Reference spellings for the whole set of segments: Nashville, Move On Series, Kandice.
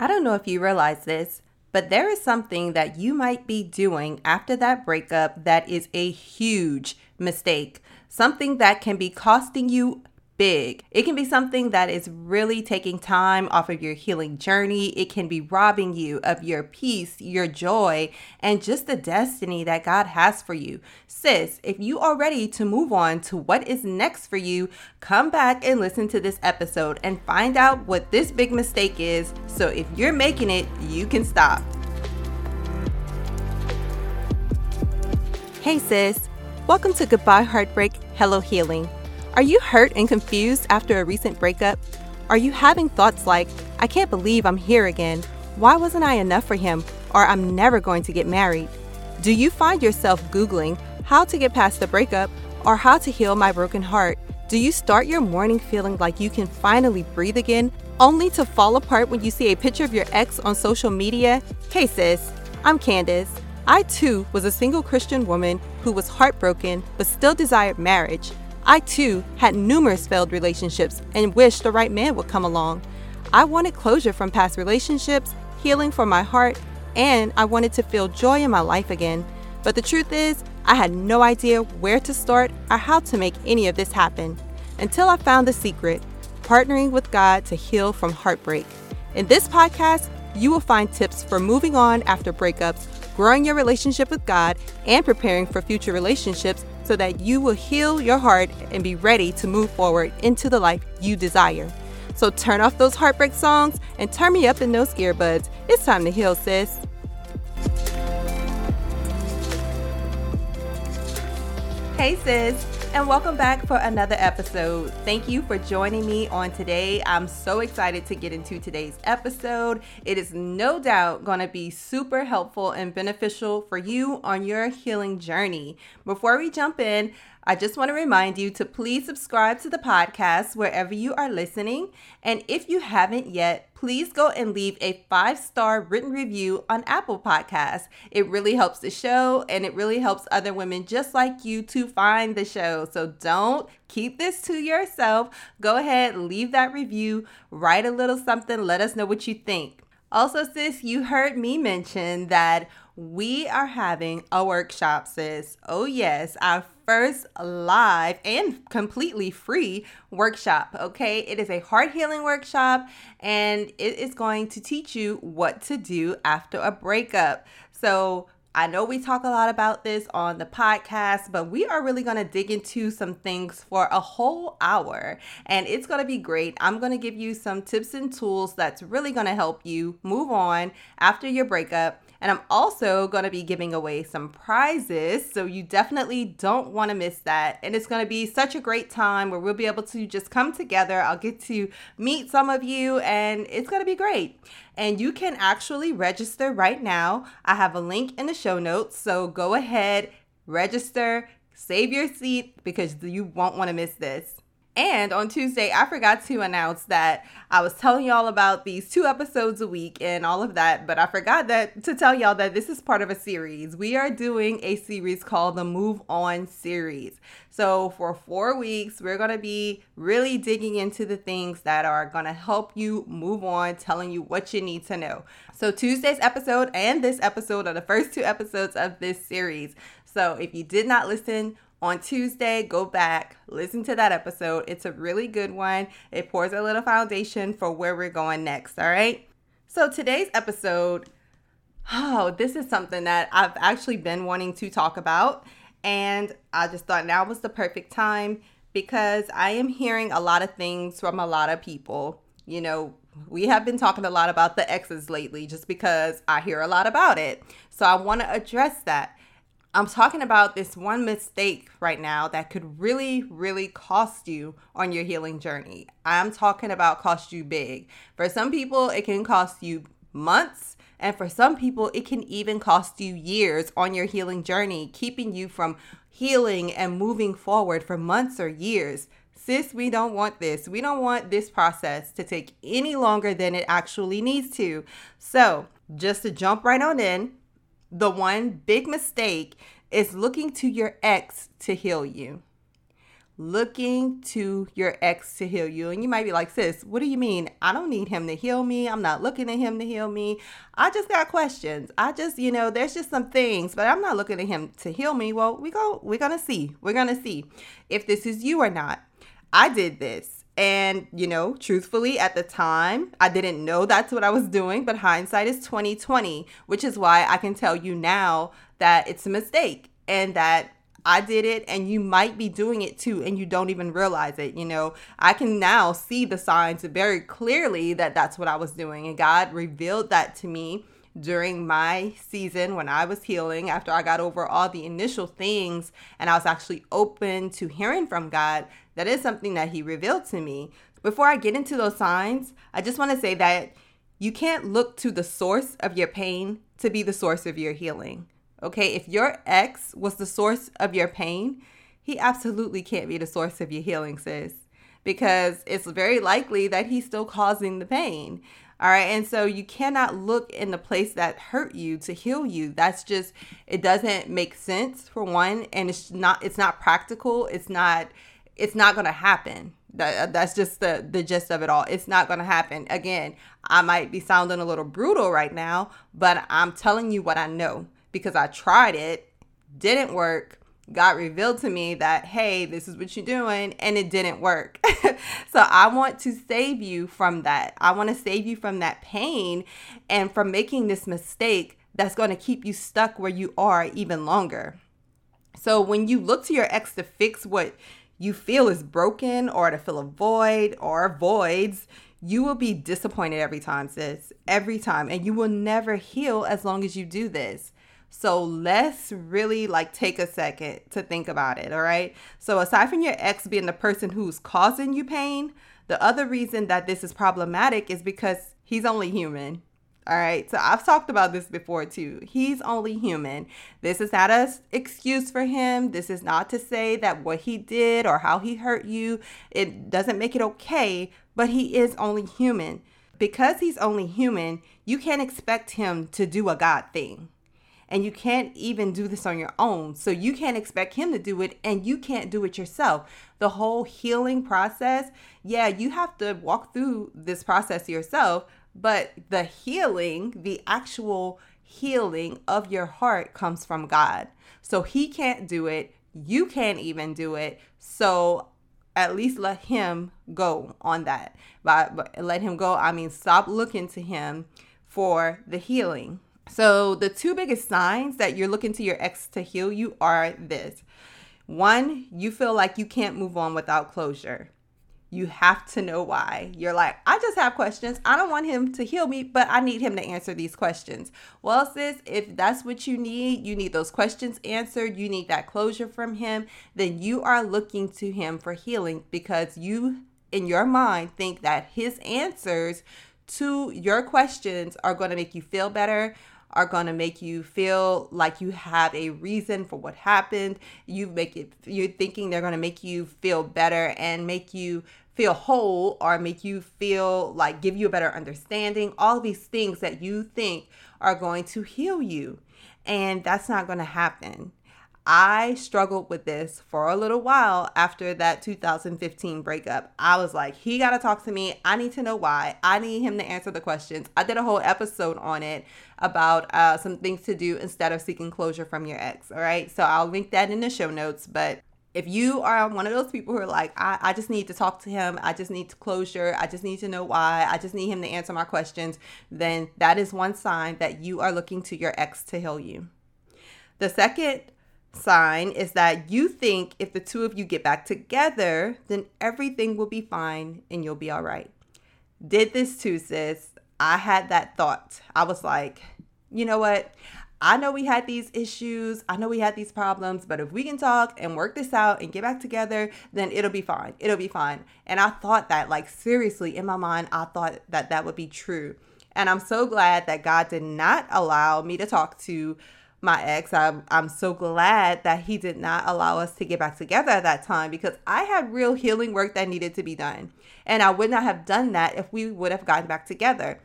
I don't know if you realize this, but there is something that you might be doing after that breakup that is a huge mistake, something that can be costing you big. It can be something that is really taking time off of your healing journey. It can be robbing you of your peace, your joy, and just the destiny that God has for you. Sis, if you are ready to move on to what is next for you, come back and listen to this episode and find out what this big mistake is. So if you're making it, you can stop. Hey sis, welcome to Goodbye Heartbreak, Hello Healing. Are you hurt and confused after a recent breakup? Are you having thoughts like, I can't believe I'm here again. Why wasn't I enough for him? Or I'm never going to get married. Do you find yourself Googling how to get past the breakup or how to heal my broken heart? Do you start your morning feeling like you can finally breathe again, only to fall apart when you see a picture of your ex on social media? Hey sis, I'm Kandice. I too was a single Christian woman who was heartbroken but still desired marriage. I too had numerous failed relationships and wished the right man would come along. I wanted closure from past relationships, healing for my heart, and I wanted to feel joy in my life again. But the truth is, I had no idea where to start or how to make any of this happen until I found the secret, partnering with God to heal from heartbreak. In this podcast, you will find tips for moving on after breakups, growing your relationship with God, and preparing for future relationships so that you will heal your heart and be ready to move forward into the life you desire. So turn off those heartbreak songs and turn me up in those earbuds. It's time to heal, sis. Hey, sis, and welcome back for another episode. Thank you for joining me on today. I'm so excited to get into today's episode. It is no doubt going to be super helpful and beneficial for you on your healing journey. Before we jump in, I just want to remind you to please subscribe to the podcast wherever you are listening. And if you haven't yet, please go and leave a 5-star written review on Apple Podcasts. It really helps the show, and it really helps other women just like you to find the show. So don't keep this to yourself. Go ahead, leave that review, write a little something, let us know what you think. Also, sis, you heard me mention that we are having a workshop, sis. Oh yes, our first live and completely free workshop, okay? It is a heart healing workshop, and it is going to teach you what to do after a breakup. So I know we talk a lot about this on the podcast, but we are really going to dig into some things for a whole hour, and it's going to be great. I'm going to give you some tips and tools that's really going to help you move on after your breakup. And I'm also going to be giving away some prizes, so you definitely don't want to miss that. And it's going to be such a great time where we'll be able to just come together. I'll get to meet some of you, and it's going to be great. And you can actually register right now. I have a link in the show notes, so go ahead, register, save your seat, because you won't want to miss this. And on Tuesday, I forgot to announce that I was telling y'all about these 2 episodes a week and all of that, but I forgot that to tell y'all that this is part of a series. We are doing a series called the Move On Series. So for 4 weeks, we're going to be really digging into the things that are going to help you move on, telling you what you need to know. So Tuesday's episode and this episode are the first 2 episodes of this series. So if you did not listen on Tuesday, go back, listen to that episode. It's a really good one. It pours a little foundation for where we're going next, all right? So today's episode, this is something that I've actually been wanting to talk about, and I just thought now was the perfect time because I am hearing a lot of things from a lot of people. You know, we have been talking a lot about the exes lately just because I hear a lot about it. So I want to address that. I'm talking about this one mistake right now that could really, really cost you on your healing journey. I'm talking about cost you big. For some people, it can cost you months. And for some people, it can even cost you years on your healing journey, keeping you from healing and moving forward for months or years. Sis, we don't want this. We don't want this process to take any longer than it actually needs to. So just to jump right on in, the one big mistake is looking to your ex to heal you. looking to your ex to heal you. And you might be like, sis, what do you mean? I don't need him to heal me. I'm not looking at him to heal me. I just got questions. I just, you know, there's just some things, but I'm not looking at him to heal me. Well, we're going to see. We're going to see if this is you or not. I did this. And, you know, truthfully, at the time, I didn't know that's what I was doing. But hindsight is 20/20, which is why I can tell you now that it's a mistake and that I did it, and you might be doing it too, and you don't even realize it. You know, I can now see the signs very clearly that that's what I was doing, and God revealed that to me during my season when I was healing, after I got over all the initial things, and I was actually open to hearing from God. That is something that He revealed to me. Before I get into those signs, I just want to say that you can't look to the source of your pain to be the source of your healing. Okay, if your ex was the source of your pain, he absolutely can't be the source of your healing, sis, because it's very likely that he's still causing the pain. All right, and so you cannot look in the place that hurt you to heal you. That's just, it doesn't make sense, for one, and it's not practical. It's not going to happen. That's just the gist of it all. It's not going to happen. Again, I might be sounding a little brutal right now, but I'm telling you what I know. Because I tried it, didn't work. God revealed to me that, hey, this is what you're doing, and it didn't work. So I want to save you from that. I want to save you from that pain and from making this mistake that's going to keep you stuck where you are even longer. So when you look to your ex to fix what you feel is broken or to fill a void or voids, you will be disappointed every time, sis, every time. And you will never heal as long as you do this. So let's really take a second to think about it, all right? So aside from your ex being the person who's causing you pain, the other reason that this is problematic is because he's only human, all right? So I've talked about this before too. He's only human. This is not an excuse for him. This is not to say that what he did or how he hurt you, it doesn't make it okay, but he is only human. Because he's only human, you can't expect him to do a God thing. And you can't even do this on your own. So you can't expect him to do it, and you can't do it yourself. The whole healing process, yeah, you have to walk through this process yourself, but the healing, the actual healing of your heart comes from God. So he can't do it. You can't even do it. So at least let him go on that. By let him go, I mean stop looking to him for the healing. So the two biggest signs that you're looking to your ex to heal you are this. One, you feel like you can't move on without closure. You have to know why. You're like, I just have questions. I don't want him to heal me, but I need him to answer these questions. Well, sis, if that's what you need those questions answered, you need that closure from him, then you are looking to him for healing because you, in your mind, think that his answers to your questions are going to make you feel better, are going to make you feel like you have a reason for what happened. You're thinking they're going to make you feel better and make you feel whole or make you feel like give you a better understanding. All these things that you think are going to heal you. And that's not going to happen. I struggled with this for a little while after that 2015 breakup. I was like, he got to talk to me. I need to know why. I need him to answer the questions. I did a whole episode on it about some things to do instead of seeking closure from your ex. All right. So I'll link that in the show notes. But if you are one of those people who are like, I just need to talk to him. I just need closure. I just need to know why. I just need him to answer my questions. Then that is one sign that you are looking to your ex to heal you. The second sign is that you think if the two of you get back together, then everything will be fine and you'll be all right. Did this too, sis. I had that thought. I was like, you know what? I know we had these issues. I know we had these problems, but if we can talk and work this out and get back together, then it'll be fine. It'll be fine. And I thought that seriously in my mind, I thought that that would be true. And I'm so glad that God did not allow me to talk to my ex. I'm so glad that he did not allow us to get back together at that time because I had real healing work that needed to be done. And I would not have done that if we would have gotten back together.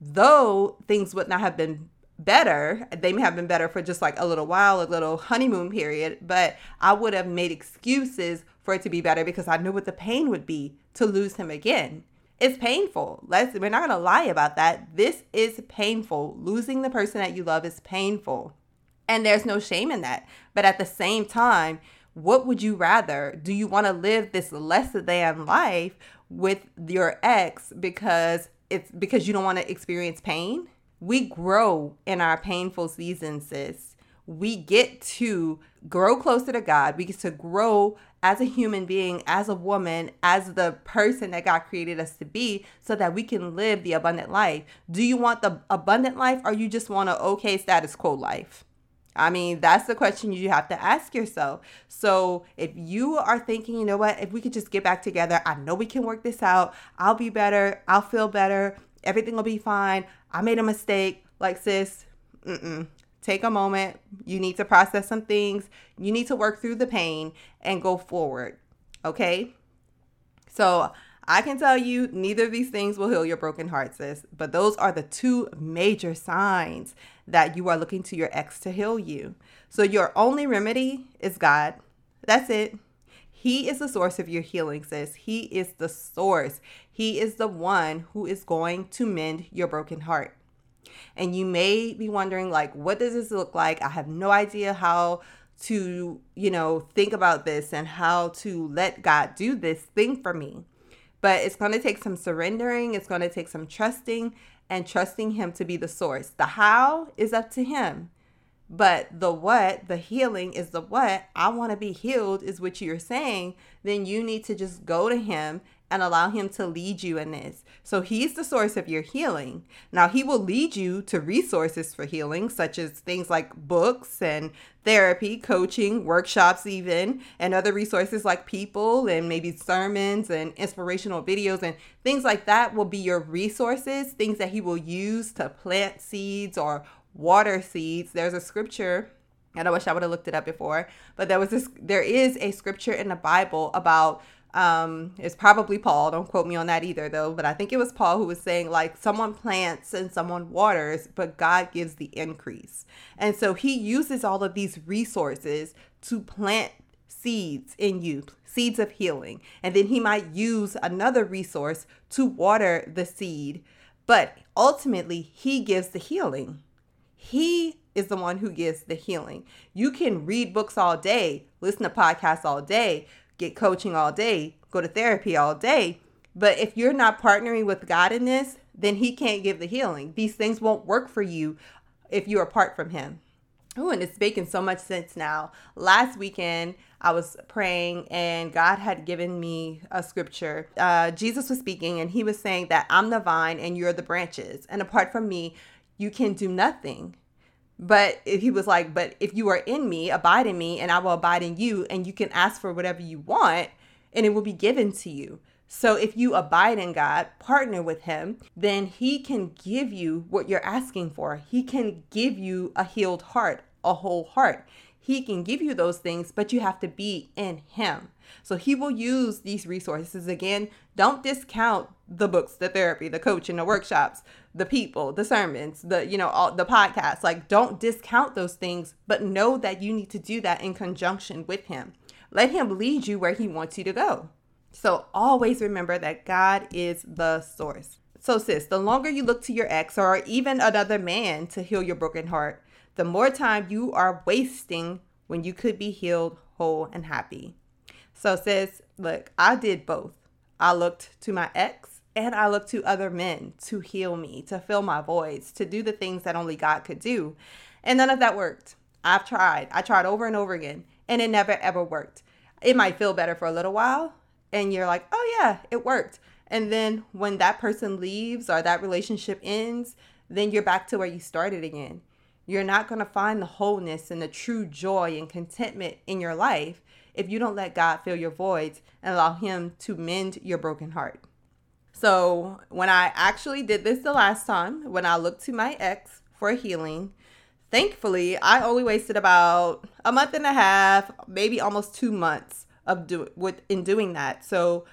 Though things would not have been better. They may have been better for just a little while, a little honeymoon period, but I would have made excuses for it to be better, because I knew what the pain would be to lose him again. It's painful. We're not going to lie about that. This is painful. Losing the person that you love is painful. And there's no shame in that. But at the same time, what would you rather? Do you want to live this lesser than life with your ex because you don't want to experience pain? We grow in our painful seasons, sis. We get to grow closer to God. We get to grow as a human being, as a woman, as the person that God created us to be, so that we can live the abundant life. Do you want the abundant life, or you just want an okay status quo life? I mean, that's the question you have to ask yourself. So if you are thinking, you know what, if we could just get back together, I know we can work this out. I'll be better. I'll feel better. Everything will be fine. I made a mistake. Like, sis, take a moment. You need to process some things. You need to work through the pain and go forward. Okay? So I can tell you neither of these things will heal your broken heart, sis. But those are the two major signs that you are looking to your ex to heal you. So your only remedy is God. That's it. He is the source of your healing, sis. He is the source. He is the one who is going to mend your broken heart. And you may be wondering, like, what does this look like? I have no idea how to, think about this and how to let God do this thing for me. But it's going to take some surrendering. It's going to take some trusting and trusting him to be the source. The how is up to him. But the what, the healing is the what. I want to be healed is what you're saying. Then you need to just go to him and allow him to lead you in this. So he's the source of your healing. Now, he will lead you to resources for healing, such as things like books and therapy, coaching, workshops even, and other resources like people and maybe sermons and inspirational videos and things like that will be your resources, things that he will use to plant seeds or water seeds. There's a scripture, and I wish I would have looked it up before, but there is a scripture in the Bible about it's probably Paul, don't quote me on that either though, but I think it was Paul who was saying, like, someone plants and someone waters, but God gives the increase. And so he uses all of these resources to plant seeds in you, seeds of healing. And then he might use another resource to water the seed, but ultimately he gives the healing. He is the one who gives the healing. You can read books all day, listen to podcasts all day, get coaching all day, go to therapy all day. But if you're not partnering with God in this, then he can't give the healing. These things won't work for you if you're apart from him. Oh, and it's making so much sense now. Last weekend, I was praying and God had given me a scripture. Jesus was speaking and he was saying that I'm the vine and you're the branches. And apart from me, you can do nothing. But he was like, but if you are in me, abide in me, and I will abide in you, and you can ask for whatever you want, and it will be given to you. So if you abide in God, partner with him, then he can give you what you're asking for. He can give you a healed heart, a whole heart. He can give you those things, but you have to be in him. So he will use these resources. Again, don't discount the books, the therapy, the coaching, the workshops, the people, the sermons, all the podcasts. Like, don't discount those things, but know that you need to do that in conjunction with him. Let him lead you where he wants you to go. So always remember that God is the source. So sis, the longer you look to your ex or even another man to heal your broken heart, the more time you are wasting when you could be healed, whole, and happy. So sis, look, I did both. I looked to my ex and I looked to other men to heal me, to fill my voids, to do the things that only God could do. And none of that worked. I've tried. I tried over and over again and it never ever worked. It might feel better for a little while and you're like, oh yeah, it worked. And then when that person leaves or that relationship ends, then you're back to where you started again. You're not going to find the wholeness and the true joy and contentment in your life if you don't let God fill your voids and allow him to mend your broken heart. So when I actually did this the last time, when I looked to my ex for healing, thankfully, I only wasted about a month and a half, maybe almost 2 months in doing that. So,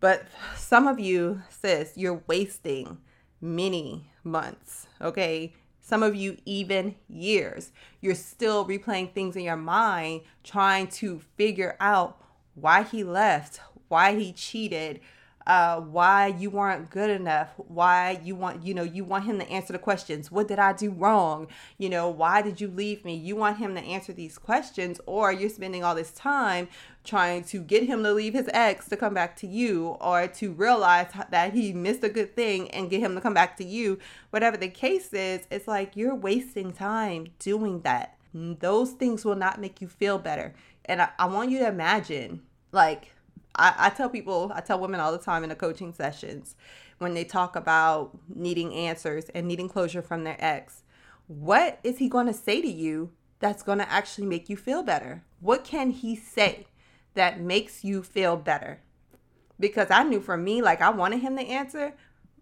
but some of you, sis, you're wasting many months, okay? Some of you even years. You're still replaying things in your mind, trying to figure out why he left, why he cheated, why you weren't good enough, why you want him to answer the questions. What did I do wrong? Why did you leave me? You want him to answer these questions, or you're spending all this time trying to get him to leave his ex to come back to you, or to realize that he missed a good thing and get him to come back to you. Whatever the case is, it's like you're wasting time doing that. Those things will not make you feel better. And I want you to imagine, like, I tell women all the time in the coaching sessions when they talk about needing answers and needing closure from their ex, what is he going to say to you that's going to actually make you feel better? What can he say that makes you feel better? Because I knew for me, like, I wanted him to answer,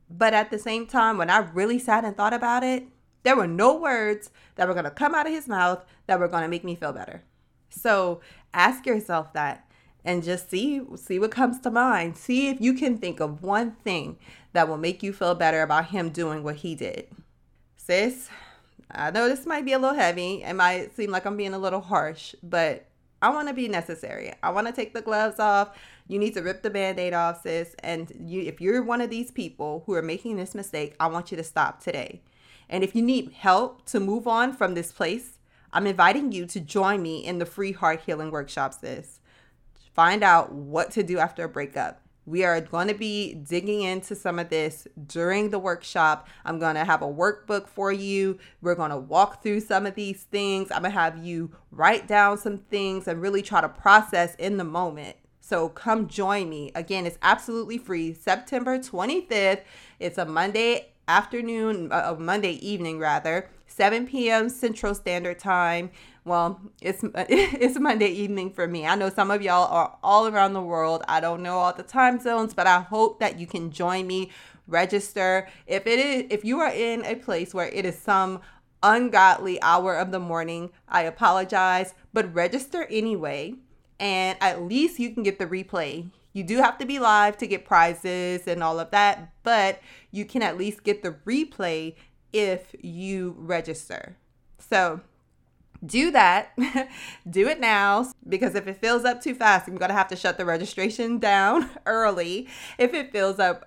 but at the same time, when I really sat and thought about it, there were no words that were going to come out of his mouth that were going to make me feel better. So ask yourself that. And just see what comes to mind. See if you can think of one thing that will make you feel better about him doing what he did. Sis, I know this might be a little heavy. It might seem like I'm being a little harsh, but I want to be necessary. I want to take the gloves off. You need to rip the Band-Aid off, sis. And if you're one of these people who are making this mistake, I want you to stop today. And if you need help to move on from this place, I'm inviting you to join me in the free heart healing workshop, sis. Find out what to do after a breakup. We are going to be digging into some of this during the workshop. I'm going to have a workbook for you. We're going to walk through some of these things. I'm going to have you write down some things and really try to process in the moment. So come join me. Again, it's absolutely free. September 25th. It's a Monday afternoon, Monday evening rather, 7 p.m. Central Standard Time. Well, it's Monday evening for me. I know some of y'all are all around the world. I don't know all the time zones, but I hope that you can join me. Register. If you are in a place where it is some ungodly hour of the morning, I apologize, but register anyway, and at least you can get the replay. You do have to be live to get prizes and all of that, but you can at least get the replay if you register. So do that. Do it now, because if it fills up too fast, I'm going to have to shut the registration down early if it fills up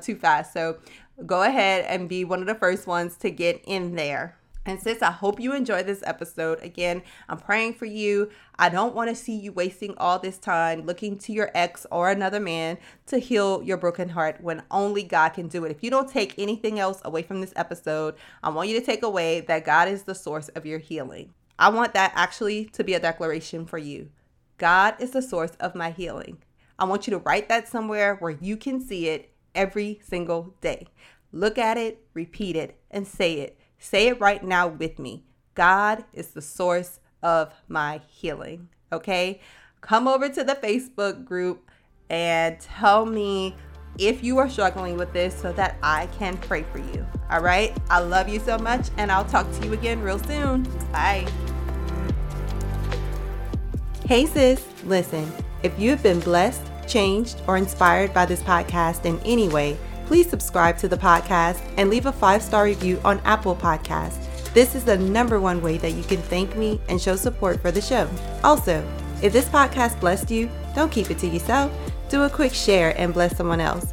too fast. So go ahead and be one of the first ones to get in there. And sis, I hope you enjoyed this episode. Again, I'm praying for you. I don't want to see you wasting all this time looking to your ex or another man to heal your broken heart when only God can do it. If you don't take anything else away from this episode, I want you to take away that God is the source of your healing. I want that actually to be a declaration for you. God is the source of my healing. I want you to write that somewhere where you can see it every single day. Look at it, repeat it, and say it. Say it right now with me. God is the source of my healing. Okay? Come over to the Facebook group and tell me if you are struggling with this so that I can pray for you. All right? I love you so much, and I'll talk to you again real soon. Bye. Hey sis, listen, if you've been blessed, changed, or inspired by this podcast in any way, please subscribe to the podcast and leave a 5-star review on Apple Podcasts. This is the #1 way that you can thank me and show support for the show. Also, if this podcast blessed you, don't keep it to yourself. Do a quick share and bless someone else.